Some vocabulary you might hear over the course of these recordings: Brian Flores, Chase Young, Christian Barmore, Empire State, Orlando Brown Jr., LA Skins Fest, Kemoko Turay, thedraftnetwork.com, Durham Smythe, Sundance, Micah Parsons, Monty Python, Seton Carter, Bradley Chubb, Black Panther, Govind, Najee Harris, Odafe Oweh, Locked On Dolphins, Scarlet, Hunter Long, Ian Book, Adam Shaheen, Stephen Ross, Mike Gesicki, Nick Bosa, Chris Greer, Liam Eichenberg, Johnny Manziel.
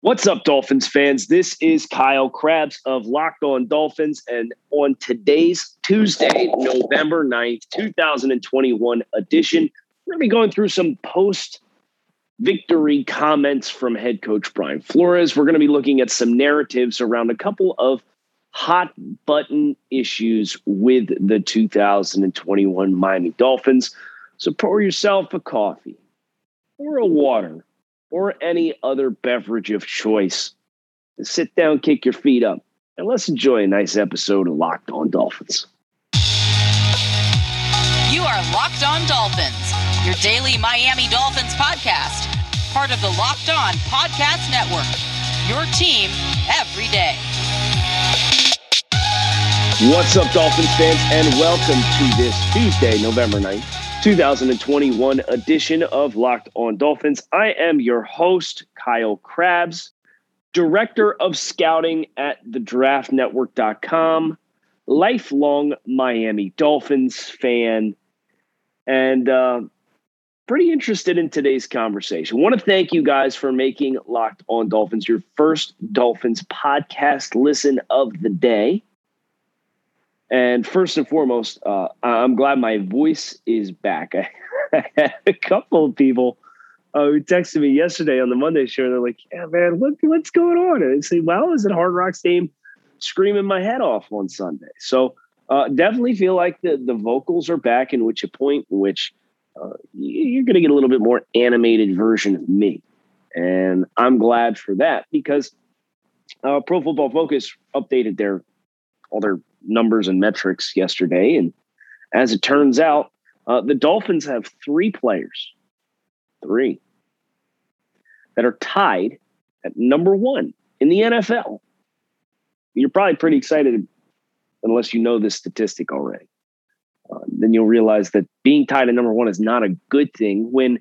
What's up, Dolphins fans? This is Kyle Krabs of Locked On Dolphins, and on today's Tuesday, November 9th, 2021 edition, we're going to be going through some post-victory comments from head coach Brian Flores. We're going to be looking at some narratives around a couple of hot-button issues with the 2021 Miami Dolphins. So pour yourself a coffee or a water, or any other beverage of choice. Sit down, kick your feet up, and let's enjoy a nice episode of Locked On Dolphins. You are Locked On Dolphins, your daily Miami Dolphins podcast, part of the Locked On Podcast Network, your team every day. What's up, Dolphins fans, and welcome to this Tuesday, November 9th, 2021 edition of Locked On Dolphins. I am your host, Kyle Krabs, Director of Scouting at thedraftnetwork.com, lifelong Miami Dolphins fan, and pretty interested in today's conversation. I want to thank you guys for making Locked On Dolphins your first Dolphins podcast listen of the day. And first and foremost, I'm glad my voice is back. I had a couple of people who texted me yesterday on the Monday show, and they're like, yeah, man, what's going on? And they say, well, I was at Hard Rock's game screaming my head off on Sunday. So definitely feel like the vocals are back, in which a point in which you're going to get a little bit more animated version of me. And I'm glad for that because Pro Football Focus updated all their numbers and metrics yesterday. And as it turns out, the Dolphins have three players that are tied at number one in the NFL. You're probably pretty excited unless you know this statistic already. Then you'll realize that being tied at number one is not a good thing when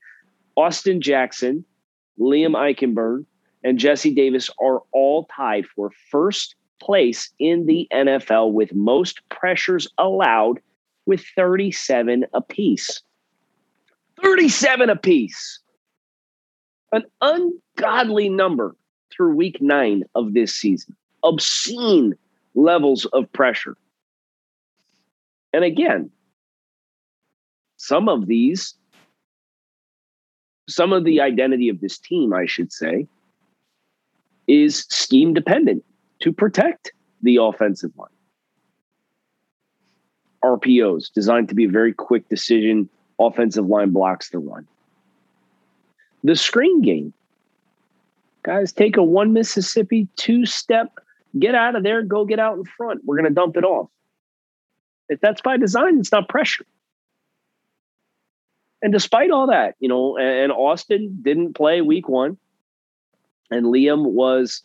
Austin Jackson, Liam Eichenberg, and Jesse Davis are all tied for first place in the NFL with most pressures allowed, with 37 apiece. 37 apiece! An ungodly number through week 9 of this season. Obscene levels of pressure. And again, some of the identity of this team, I should say, is scheme dependent. To protect the offensive line. RPOs, designed to be a very quick decision. Offensive line blocks the run. The screen game. Guys, take a one Mississippi, two-step, get out of there, go get out in front. We're going to dump it off. If that's by design, it's not pressure. And despite all that, and Austin didn't play week one, and Liam was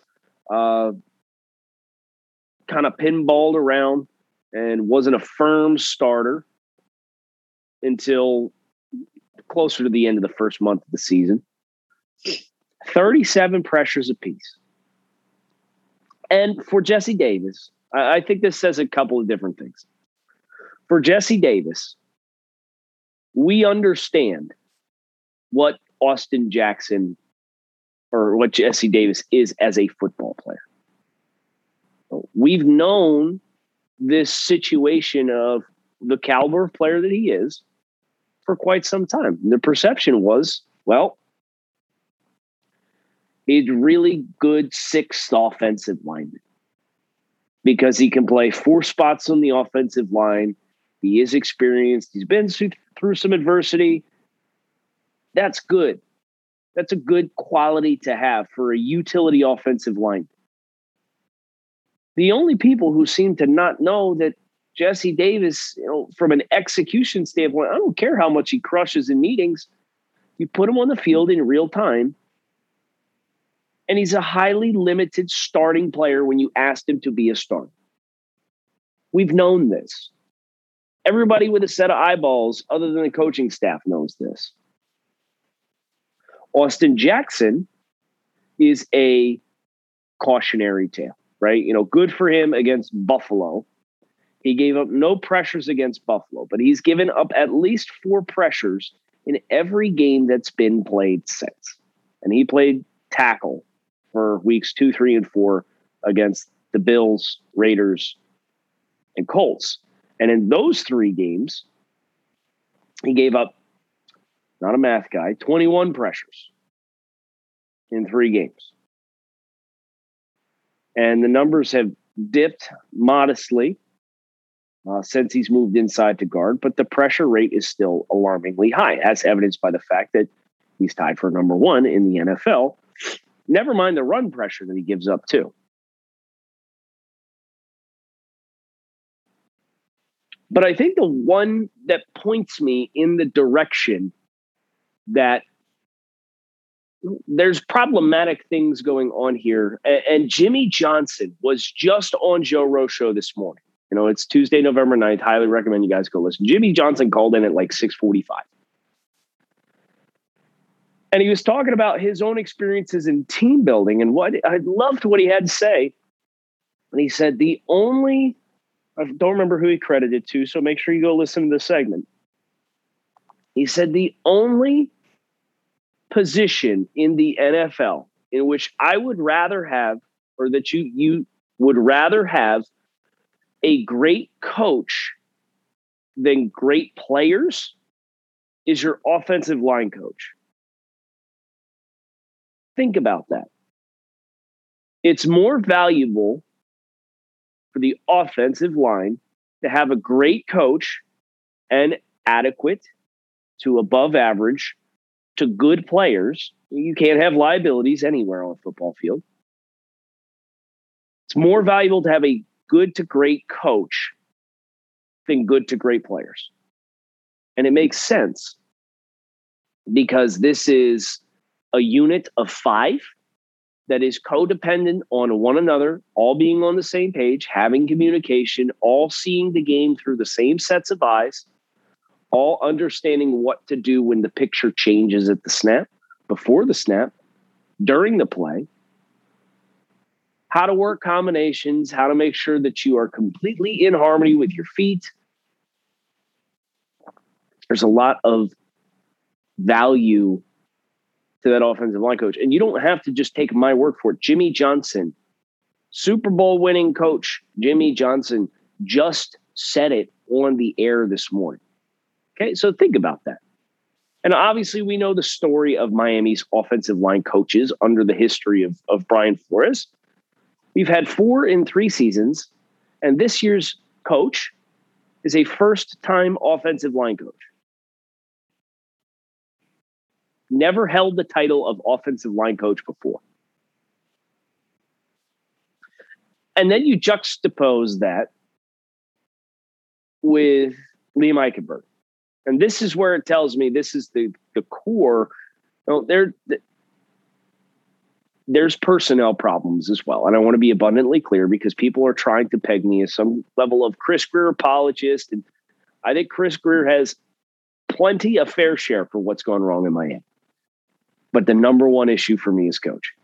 kind of pinballed around and wasn't a firm starter until closer to the end of the first month of the season. 37 pressures apiece. And for Jesse Davis, I think this says a couple of different things. For Jesse Davis, we understand what Austin Jackson or what Jesse Davis is as a football player. We've known this situation of the caliber of player that he is for quite some time. The perception was, well, he's really good sixth offensive lineman because he can play four spots on the offensive line. He is experienced. He's been through some adversity. That's good. That's a good quality to have for a utility offensive lineman. The only people who seem to not know that Jesse Davis, from an execution standpoint, I don't care how much he crushes in meetings, you put him on the field in real time, and he's a highly limited starting player when you asked him to be a starter. We've known this. Everybody with a set of eyeballs other than the coaching staff knows this. Austin Jackson is a cautionary tale. Right? Good for him against Buffalo. He gave up no pressures against Buffalo, but he's given up at least 4 pressures in every game that's been played since. And he played tackle for weeks 2, 3, and 4 against the Bills, Raiders, and Colts. And in those three games, he gave up, not a math guy, 21 pressures in 3 games. And the numbers have dipped modestly since he's moved inside to guard, but the pressure rate is still alarmingly high, as evidenced by the fact that he's tied for number 1 in the NFL. Never mind the run pressure that he gives up, too. But I think the one that points me in the direction that there's problematic things going on here. And Jimmy Johnson was just on Joe Rogan's show this morning. You know, it's Tuesday, November 9th. Highly recommend you guys go listen. Jimmy Johnson called in at like 6:45. And he was talking about his own experiences in team building. And what I loved what he had to say. And he said the only... I don't remember who he credited to, so make sure you go listen to the segment. He said the only position in the NFL in which I would rather have, or that you would rather have a great coach than great players, is your offensive line coach. Think about that. It's more valuable for the offensive line to have a great coach and adequate to above average to good players. You can't have liabilities anywhere on a football field. It's more valuable to have a good to great coach than good to great players. And it makes sense because this is a unit of 5 that is codependent on one another, all being on the same page, having communication, all seeing the game through the same sets of eyes, all understanding what to do when the picture changes at the snap, before the snap, during the play, how to work combinations, how to make sure that you are completely in harmony with your feet. There's a lot of value to that offensive line coach. And you don't have to just take my word for it. Jimmy Johnson, Super Bowl winning coach Jimmy Johnson, just said it on the air this morning. Okay, so think about that. And obviously we know the story of Miami's offensive line coaches under the history of Brian Flores. We've had 4 in 3 seasons, and this year's coach is a first-time offensive line coach. Never held the title of offensive line coach before. And then you juxtapose that with Liam Eichenberg. And this is where it tells me this is the core. You know, there's personnel problems as well. And I want to be abundantly clear because people are trying to peg me as some level of Chris Greer apologist. And I think Chris Greer has plenty of fair share for what's gone wrong in Miami. But the number one issue for me is coaching.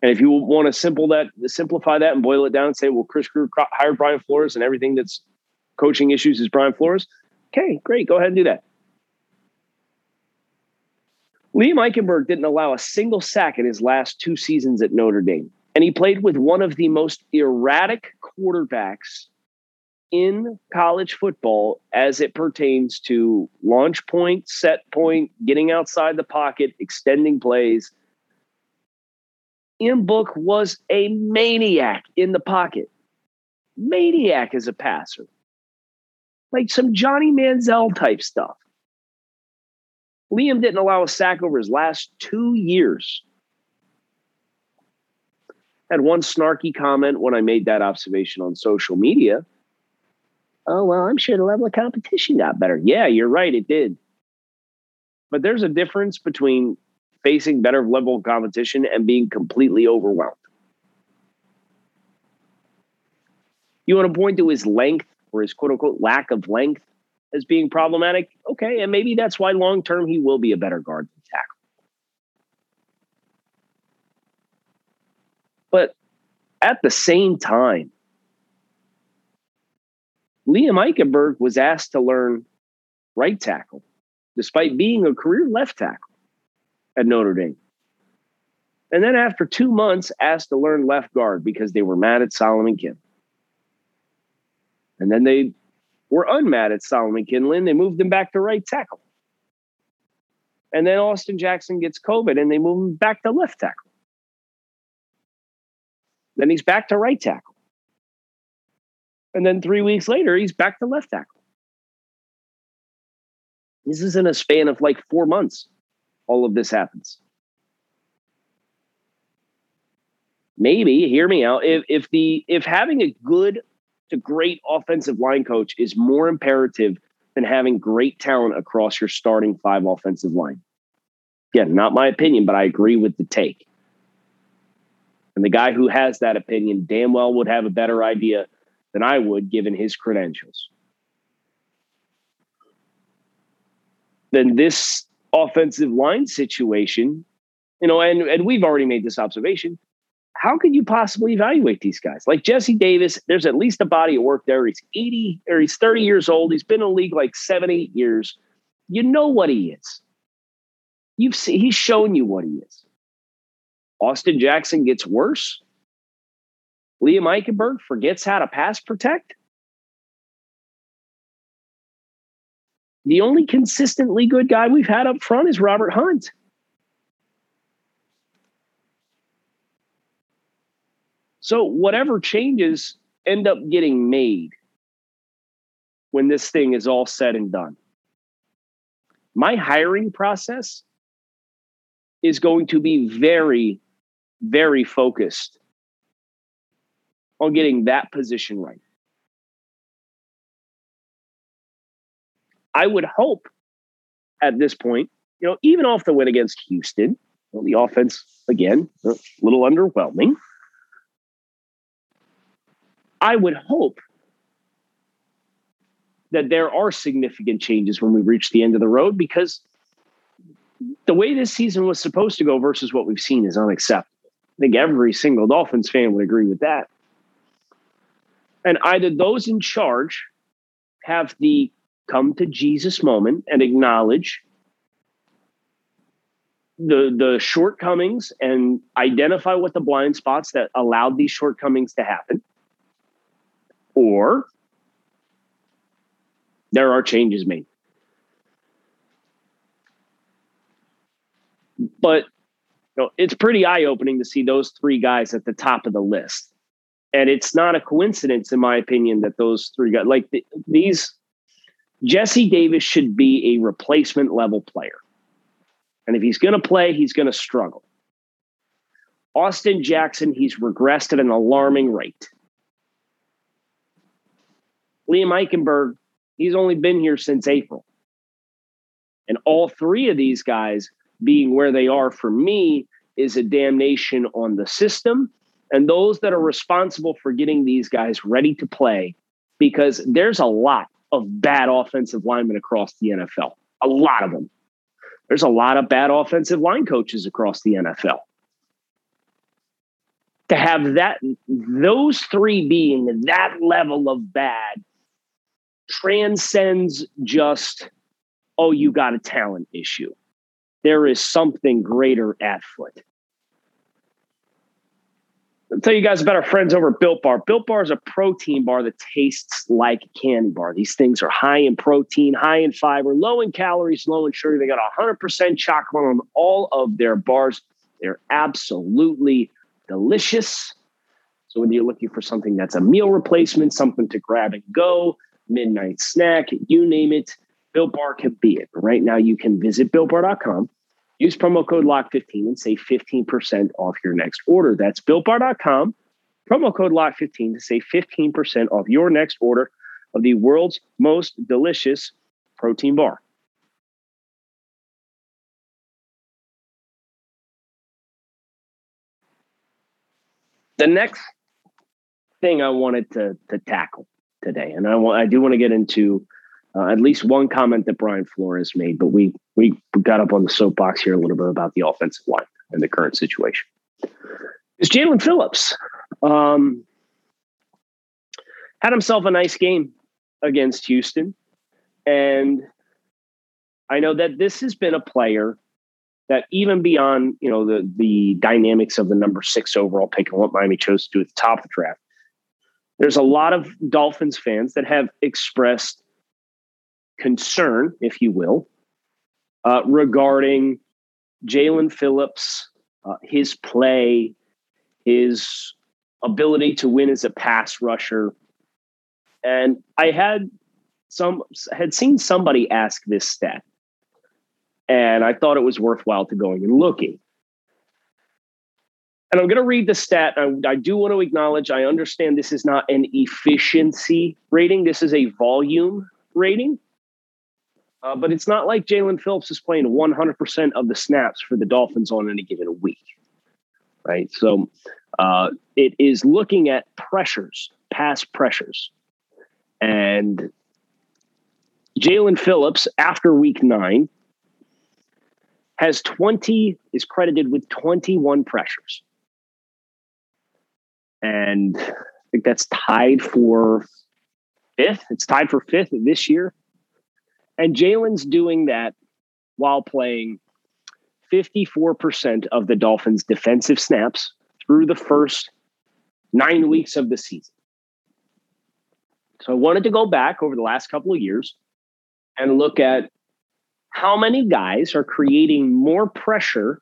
And if you want to simplify that and boil it down and say, well, Chris Greer hired Brian Flores and everything that's coaching issues is Brian Flores. Okay, great. Go ahead and do that. Liam Eichenberg didn't allow a single sack in his last 2 seasons at Notre Dame. And he played with one of the most erratic quarterbacks in college football as it pertains to launch point, set point, getting outside the pocket, extending plays. Ian Book was a maniac in the pocket. Maniac as a passer. Like some Johnny Manziel type stuff. Liam didn't allow a sack over his last 2 years. I had one snarky comment when I made that observation on social media. Oh, well, I'm sure the level of competition got better. Yeah, you're right, it did. But there's a difference between facing better level of competition and being completely overwhelmed. You want to point to his length or his quote-unquote lack of length as being problematic? Okay, and maybe that's why long-term he will be a better guard than tackle. But at the same time, Liam Eichenberg was asked to learn right tackle, despite being a career left tackle at Notre Dame. And then after 2 months, asked to learn left guard because they were mad at Solomon Kindley. And then they were unmad at Solomon Kindley, and they moved him back to right tackle. And then Austin Jackson gets COVID, and they move him back to left tackle. Then he's back to right tackle. And then 3 weeks later, he's back to left tackle. This is in a span of like 4 months. All of this happens. Maybe, hear me out, if having a good to great offensive line coach is more imperative than having great talent across your starting five offensive line. Again, not my opinion, but I agree with the take. And the guy who has that opinion damn well would have a better idea than I would, given his credentials. Then this offensive line situation, you know, and we've already made this observation. How could you possibly evaluate these guys? Like Jesse Davis, there's at least a body of work there. He's 80 or he's 30 years old. He's been in the league like 7-8 years. You know what he is. You've seen, he's shown you what he is. Austin Jackson gets worse. Liam Eichenberg forgets how to pass protect. The only consistently good guy we've had up front is Robert Hunt. So whatever changes end up getting made when this thing is all said and done. My hiring process is going to be very, very focused on getting that position right. I would hope at this point, you know, even off the win against Houston, well, the offense, again, a little underwhelming. I would hope that there are significant changes when we reach the end of the road, because the way this season was supposed to go versus what we've seen is unacceptable. I think every single Dolphins fan would agree with that. And either those in charge have the come to Jesus moment and acknowledge the shortcomings and identify what the blind spots that allowed these shortcomings to happen, or there are changes made. But you know, it's pretty eye-opening to see those three guys at the top of the list. And it's not a coincidence, in my opinion, that those three guys, like these, Jesse Davis should be a replacement level player. And if he's going to play, he's going to struggle. Austin Jackson, he's regressed at an alarming rate. Liam Eichenberg, he's only been here since April. And all three of these guys being where they are, for me, is a damnation on the system and those that are responsible for getting these guys ready to play, because there's a lot of bad offensive linemen across the NFL. A lot of them. There's a lot of bad offensive line coaches across the NFL. To have that, those three being that level of bad transcends just, oh, you got a talent issue. There is something greater at foot. I'll tell you guys about our friends over at Built Bar. Built Bar is a protein bar that tastes like a candy bar. These things are high in protein, high in fiber, low in calories, low in sugar. They got 100% chocolate on all of their bars. They're absolutely delicious. So when you're looking for something that's a meal replacement, something to grab and go, midnight snack, you name it, Built Bar can be it. Right now you can visit BuiltBar.com. Use promo code LOCK15 and save 15% off your next order. That's BuiltBar.com, promo code LOCK15 to save 15% off your next order of the world's most delicious protein bar. The next thing I wanted to tackle today, and I do want to get into at least one comment that Brian Flores made, but we got up on the soapbox here a little bit about the offensive line and the current situation. It's Jaylen Phillips. Had himself a nice game against Houston. And I know that this has been a player that even beyond, you know, the dynamics of the number 6 overall pick and what Miami chose to do at the top of the draft, there's a lot of Dolphins fans that have expressed concern, if you will, regarding Jaylen Phillips, his play, his ability to win as a pass rusher. And I had seen somebody ask this stat, and I thought it was worthwhile to going and looking. And I'm going to read the stat. I do want to acknowledge, I understand this is not an efficiency rating. This is a volume rating. But it's not like Jaylen Phillips is playing 100% of the snaps for the Dolphins on any given week, right? So it is looking at pressures, pass pressures. And Jaylen Phillips, after week 9, is credited with 21 pressures. And I think that's tied for 5th. It's tied for 5th this year. And Jaylen's doing that while playing 54% of the Dolphins' defensive snaps through the first 9 weeks of the season. So I wanted to go back over the last couple of years and look at how many guys are creating more pressure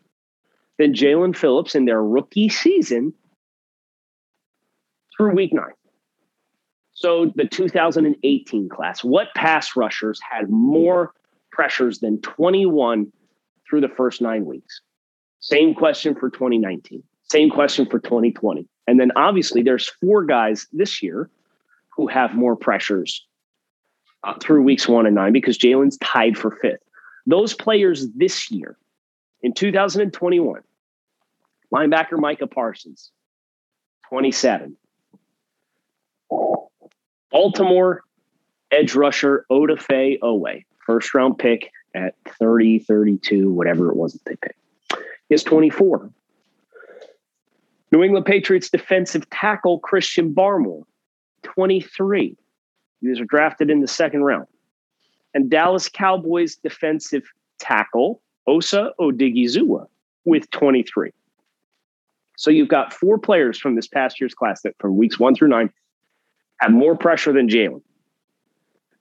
than Jaylen Phillips in their rookie season through week 9. So the 2018 class, what pass rushers had more pressures than 21 through the first 9 weeks? Same question for 2019. Same question for 2020. And then obviously there's 4 guys this year who have more pressures through weeks 1 and 9 because Jaylen's tied for 5th. Those players this year in 2021, linebacker Micah Parsons, 27. Baltimore edge rusher Odafe Oweh, first-round pick at 30, 32, whatever it was that they picked, is 24. New England Patriots defensive tackle Christian Barmore, 23. These are drafted in the 2nd round. And Dallas Cowboys defensive tackle Osa Odigizuwa with 23. So you've got 4 players from this past year's class that from weeks 1 through 9 had more pressure than Jaylen.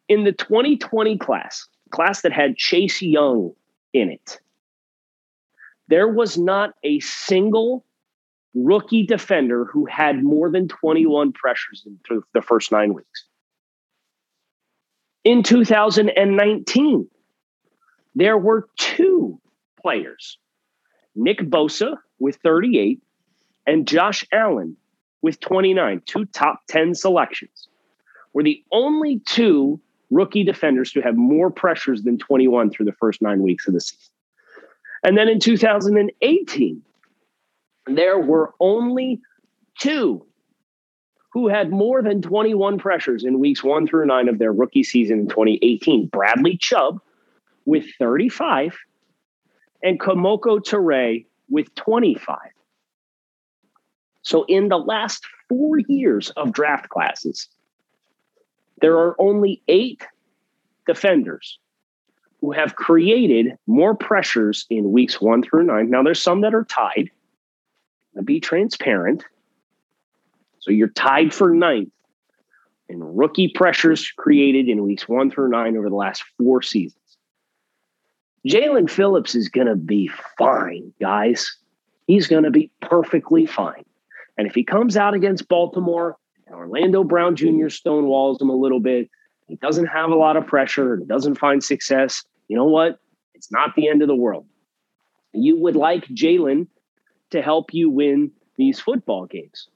In the 2020 class that had Chase Young in it, there was not a single rookie defender who had more than 21 pressures through the first 9 weeks. In 2019, there were 2 players, Nick Bosa with 38 and Josh Allen with 29, 2 top 10 selections, were the only 2 rookie defenders to have more pressures than 21 through the first 9 weeks of the season. And then in 2018, there were only 2 who had more than 21 pressures in weeks 1 through 9 of their rookie season in 2018. Bradley Chubb with 35 and Kemoko Turay with 25. So in the last 4 years of draft classes, there are only 8 defenders who have created more pressures in weeks 1 through 9. Now, there's some that are tied. Now, be transparent. So you're tied for 9th in rookie pressures created in weeks 1 through 9 over the last 4 seasons. Jaylen Phillips is going to be fine, guys. He's going to be perfectly fine. And if he comes out against Baltimore and Orlando Brown Jr. stonewalls him a little bit, he doesn't have a lot of pressure and doesn't find success, you know what? It's not the end of the world. You would like Jaylen to help you win these football games.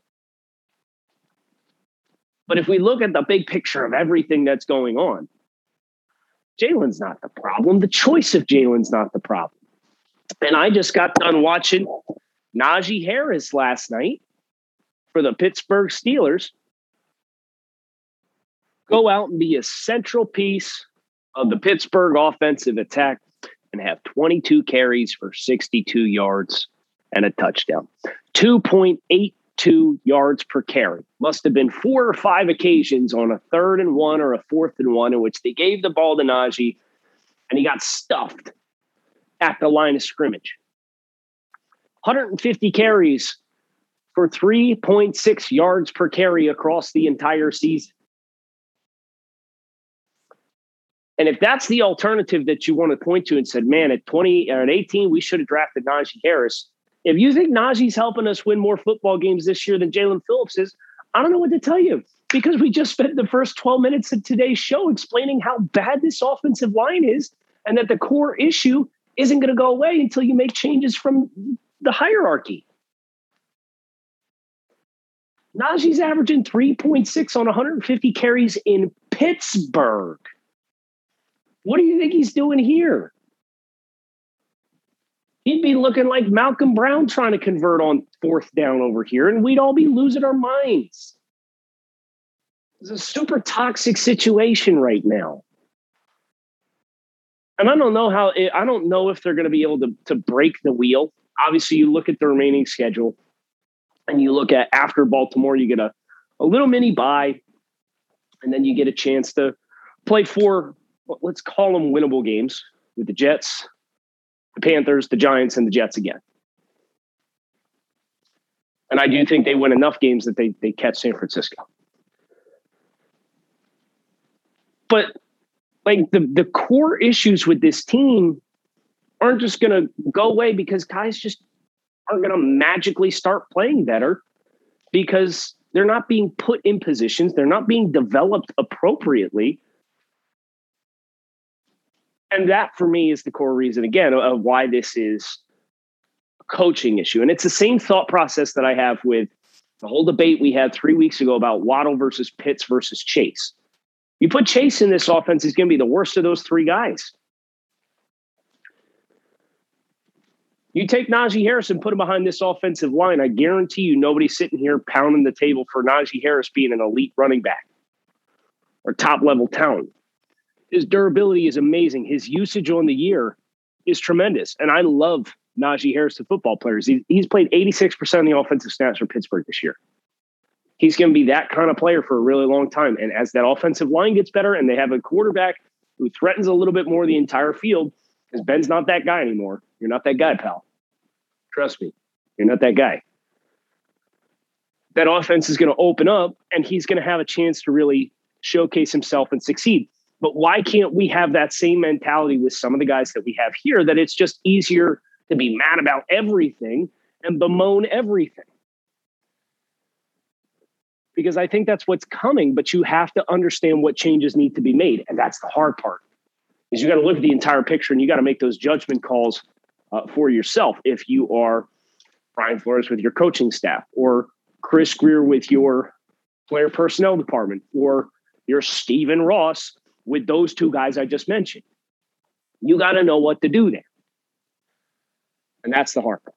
But if we look at the big picture of everything that's going on, Jaylen's not the problem. The choice of Jaylen's not the problem. And I just got done watching Najee Harris last night for the Pittsburgh Steelers, go out and be a central piece of the Pittsburgh offensive attack and have 22 carries for 62 yards and a touchdown. 2.82 yards per carry. Must have been 4 or 5 occasions on a 3rd and 1 or a 4th and 1 in which they gave the ball to Najee and he got stuffed at the line of scrimmage. 150 carries for 3.6 yards per carry across the entire season. And if that's the alternative that you want to point to and said, man, at 20 or at 18, we should have drafted Najee Harris. If you think Najee's helping us win more football games this year than Jaylen Phillips is, I don't know what to tell you, because we just spent the first 12 minutes of today's show explaining how bad this offensive line is and that the core issue isn't going to go away until you make changes from the hierarchy. Najee's averaging 3.6 on 150 carries in Pittsburgh. What do you think he's doing here? He'd be looking like Malcolm Brown trying to convert on fourth down over here, and we'd all be losing our minds. It's a super toxic situation right now. And I don't know if they're going to be able to break the wheel. Obviously, you look at the remaining schedule, and you look at after Baltimore, you get a little mini bye, and then you get a chance to play four, let's call them winnable games with the Jets, the Panthers, the Giants, and the Jets again. And I do think they win enough games that they catch San Francisco. But like the core issues with this team aren't just going to go away because guys just aren't going to magically start playing better because they're not being put in positions. They're not being developed appropriately. And that, for me, is the core reason, again, of why this is a coaching issue. And it's the same thought process that I have with the whole debate we had 3 weeks ago about Waddle versus Pitts versus Chase. You put Chase in this offense, he's going to be the worst of those three guys. You take Najee Harris and put him behind this offensive line, I guarantee you nobody's sitting here pounding the table for Najee Harris being an elite running back or top-level talent. His durability is amazing. His usage on the year is tremendous. And I love Najee Harris, the football player. He's played 86% of the offensive snaps for Pittsburgh this year. He's going to be that kind of player for a really long time. And as that offensive line gets better and they have a quarterback who threatens a little bit more the entire field, because Ben's not that guy anymore. You're not that guy, pal. Trust me. You're not that guy. That offense is going to open up and he's going to have a chance to really showcase himself and succeed. But why can't we have that same mentality with some of the guys that we have here, that it's just easier to be mad about everything and bemoan everything? Because I think that's what's coming, but you have to understand what changes need to be made. And that's the hard part, is you got to look at the entire picture and you got to make those judgment calls for yourself. If you are Brian Flores with your coaching staff, or Chris Greer with your player personnel department, or your Stephen Ross with those two guys I just mentioned, you got to know what to do there. And that's the hard part.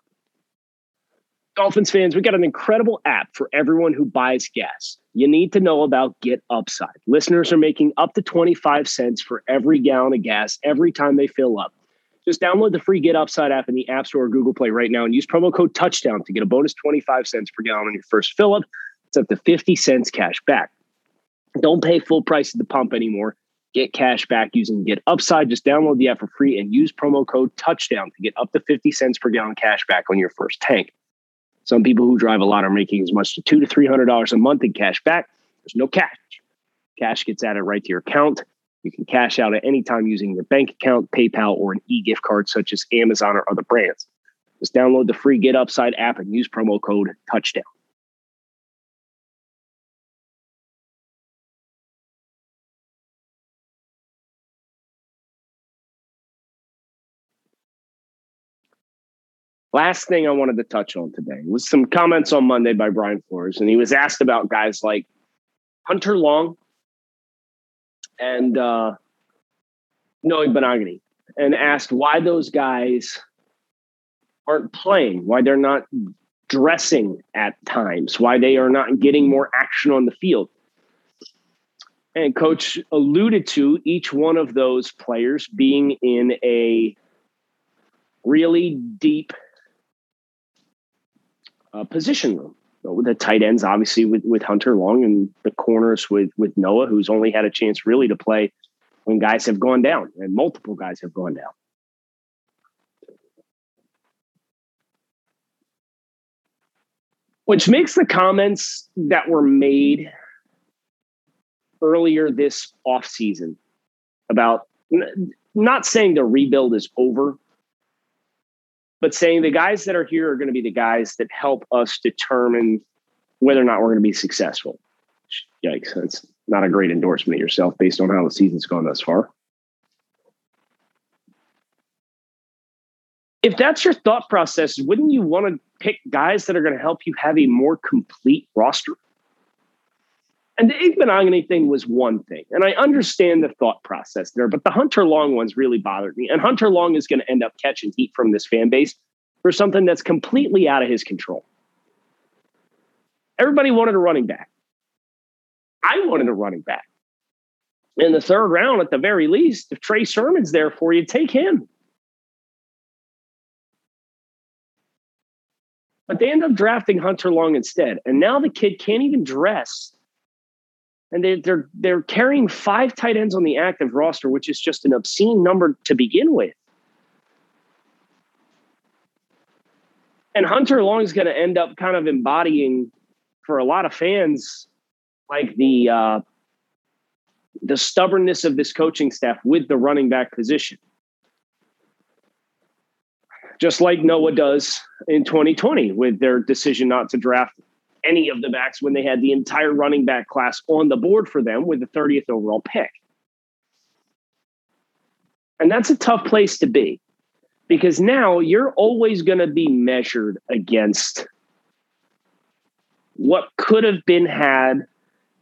Dolphins fans, we got an incredible app for everyone who buys gas. You need to know about GetUpside. Listeners are making up to 25 cents for every gallon of gas every time they fill up. Just download the free GetUpside app in the App Store or Google Play right now and use promo code TOUCHDOWN to get a bonus 25 cents per gallon on your first fill up. It's up to 50 cents cash back. Don't pay full price at the pump anymore. Get cash back using GetUpside. Just download the app for free and use promo code TOUCHDOWN to get up to 50 cents per gallon cash back on your first tank. Some people who drive a lot are making as much as $200 to $300 a month in cash back. There's no catch. Cash gets added right to your account. You can cash out at any time using your bank account, PayPal, or an e-gift card such as Amazon or other brands. Just download the free GetUpside app and use promo code TOUCHDOWN. Last thing I wanted to touch on today was some comments on Monday by Brian Flores, and he was asked about guys like Hunter Long and Noah Igbinoghene, and asked why those guys aren't playing, why they're not dressing at times, why they are not getting more action on the field. And Coach alluded to each one of those players being in a really deep position room. So the tight ends, obviously, with Hunter Long, and the corners with Noah, who's only had a chance really to play when guys have gone down, and multiple guys have gone down. which makes the comments that were made earlier this offseason about not saying the rebuild is over, but saying the guys that are here are going to be the guys that help us determine whether or not we're going to be successful. Yikes, that's not a great endorsement of yourself based on how the season's gone thus far. If that's your thought process, wouldn't you want to pick guys that are going to help you have a more complete roster? And the Igbinoghene thing was one thing, and I understand the thought process there, but the Hunter Long one's really bothered me. And Hunter Long is going to end up catching heat from this fan base for something that's completely out of his control. Everybody wanted a running back. I wanted a running back. In the third round, at the very least, if Trey Sermon's there for you, take him. But they end up drafting Hunter Long instead, and now the kid can't even dress. And they're carrying 5 tight ends on the active roster, which is just an obscene number to begin with. And Hunter Long is going to end up kind of embodying, for a lot of fans, like the stubbornness of this coaching staff with the running back position. Just like Noah does in 2020 with their decision not to draft any of the backs when they had the entire running back class on the board for them with the 30th overall pick. And that's a tough place to be, because now you're always going to be measured against what could have been had,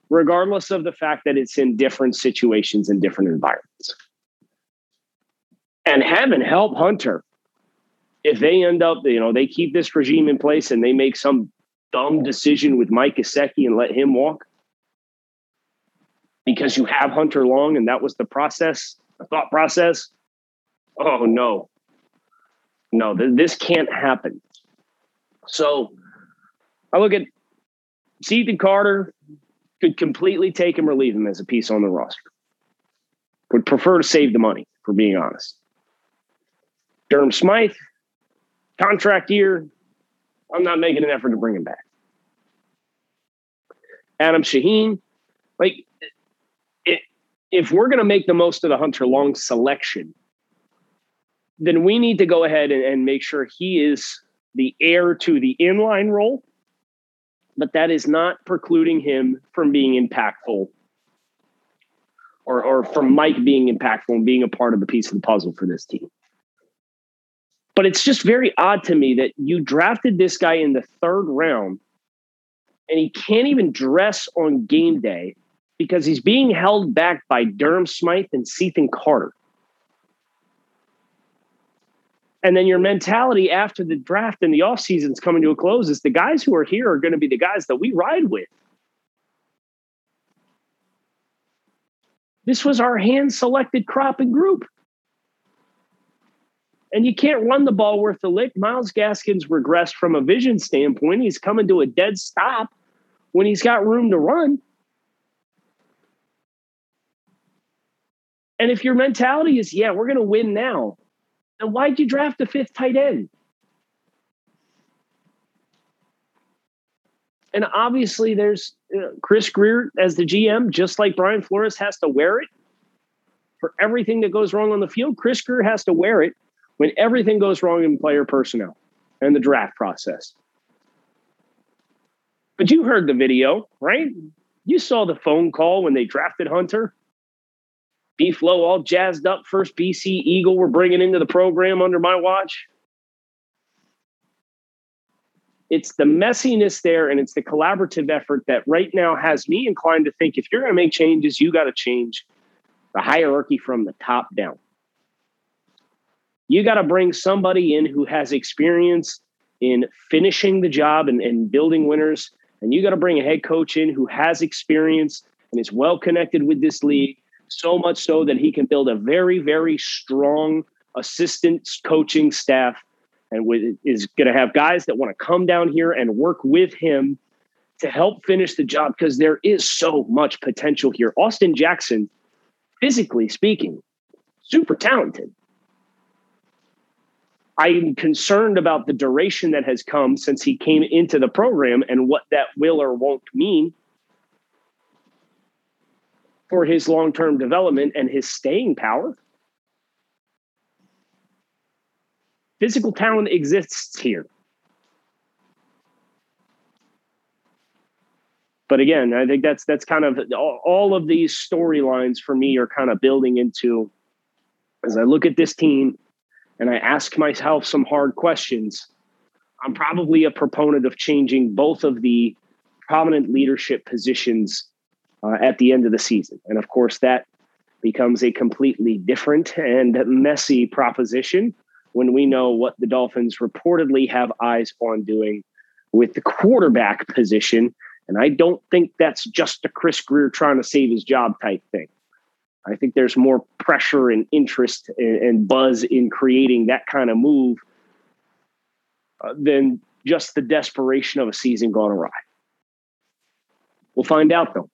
regardless of the fact that it's in different situations and different environments. And heaven help Hunter if they end up, they keep this regime in place and they make some dumb decision with Mike Gesicki and let him walk because you have Hunter Long and that was the process, the thought process. Oh, no, this can't happen. So I look at Seton Carter, could completely take him or leave him as a piece on the roster. Would prefer to save the money, for being honest. Durham Smythe, contract year, I'm not making an effort to bring him back. Adam Shaheen, if we're going to make the most of the Hunter Long selection, then we need to go ahead and make sure he is the heir to the inline role, but that is not precluding him from being impactful or from Mike being impactful and being a part of the piece of the puzzle for this team. But it's just very odd to me that you drafted this guy in the third round and he can't even dress on game day because he's being held back by Durham Smythe and Seton Carter. And then your mentality after the draft and the offseason's coming to a close is the guys who are here are going to be the guys that we ride with. This was our hand-selected crop and group. And you can't run the ball worth a lick. Myles Gaskin's regressed from a vision standpoint. He's coming to a dead stop when he's got room to run. And if your mentality is, yeah, we're going to win now, then why'd you draft the 5th tight end? And obviously there's Chris Greer as the GM, just like Brian Flores has to wear it for everything that goes wrong on the field. Chris Greer has to wear it when everything goes wrong in player personnel and the draft process. But you heard the video, right? You saw the phone call when they drafted Hunter. B-Flow all jazzed up, first BC Eagle we're bringing into the program under my watch. It's the messiness there, and it's the collaborative effort that right now has me inclined to think if you're going to make changes, you got to change the hierarchy from the top down. You got to bring somebody in who has experience in finishing the job and building winners. And you got to bring a head coach in who has experience and is well connected with this league, so much so that he can build a very, very strong assistant coaching staff and is going to have guys that want to come down here and work with him to help finish the job because there is so much potential here. Austin Jackson, physically speaking, super talented. I'm concerned about the duration that has come since he came into the program and what that will or won't mean for his long-term development and his staying power. Physical talent exists here. But again, I think that's kind of all of these storylines for me are kind of building into, as I look at this team and I ask myself some hard questions, I'm probably a proponent of changing both of the prominent leadership positions at the end of the season. And of course, that becomes a completely different and messy proposition when we know what the Dolphins reportedly have eyes on doing with the quarterback position. And I don't think that's just a Chris Greer trying to save his job type thing. I think there's more pressure and interest and buzz in creating that kind of move than just the desperation of a season gone awry. We'll find out, though.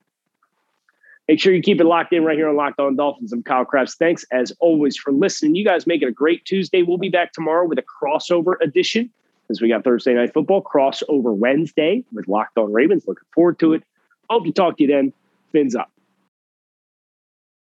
Make sure you keep it locked in right here on Locked On Dolphins. I'm Kyle Krabs. Thanks, as always, for listening. You guys make it a great Tuesday. We'll be back tomorrow with a crossover edition, as we got Thursday Night Football, crossover Wednesday with Locked On Ravens. Looking forward to it. Hope to talk to you then. Fins up.